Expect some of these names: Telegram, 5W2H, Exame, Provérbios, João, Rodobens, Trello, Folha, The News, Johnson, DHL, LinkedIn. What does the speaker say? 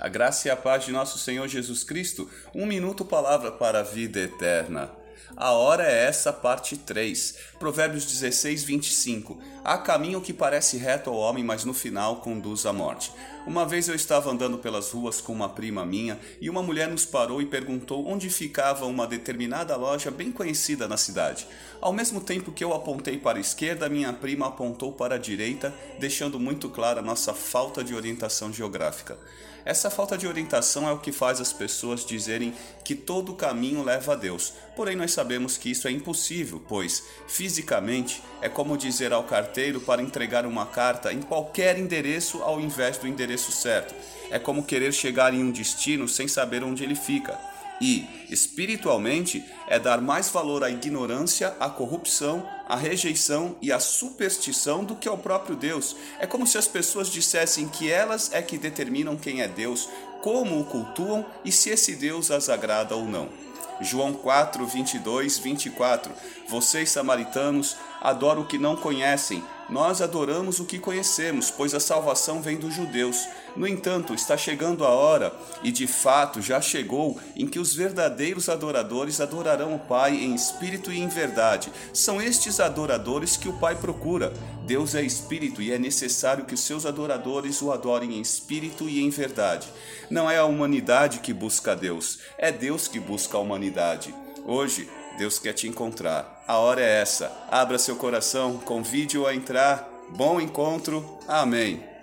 A graça e a paz de nosso Senhor Jesus Cristo. Um minuto, palavra para a vida eterna. A hora é essa, parte 3. Provérbios 16, 25. Há caminho que parece reto ao homem, mas no final conduz à morte. Uma vez eu estava andando pelas ruas com uma prima minha e uma mulher nos parou e perguntou onde ficava uma determinada loja bem conhecida na cidade. Ao mesmo tempo que eu apontei para a esquerda, minha prima apontou para a direita, deixando muito clara a nossa falta de orientação geográfica. Essa falta de orientação é o que faz as pessoas dizerem que todo caminho leva a Deus. Porém, nós sabemos que isso é impossível, pois, fisicamente, é como dizer ao carteiro para entregar uma carta em qualquer endereço ao invés do endereço certo. É como querer chegar em um destino sem saber onde ele fica. E, espiritualmente, é dar mais valor à ignorância, à corrupção, à rejeição e à superstição do que ao próprio Deus. É como se as pessoas dissessem que elas é que determinam quem é Deus, como o cultuam e se esse Deus as agrada ou não. João 4, 22, 24. Vocês, samaritanos, adoram o que não conhecem. Nós adoramos o que conhecemos, pois a salvação vem dos judeus. No entanto, está chegando a hora, e de fato já chegou, em que os verdadeiros adoradores adorarão o Pai em espírito e em verdade. São estes adoradores que o Pai procura. Deus é espírito e é necessário que os seus adoradores o adorem em espírito e em verdade. Não é a humanidade que busca a Deus, é Deus que busca a humanidade. Hoje, Deus quer te encontrar. A hora é essa. Abra seu coração, convide-o a entrar. Bom encontro. Amém.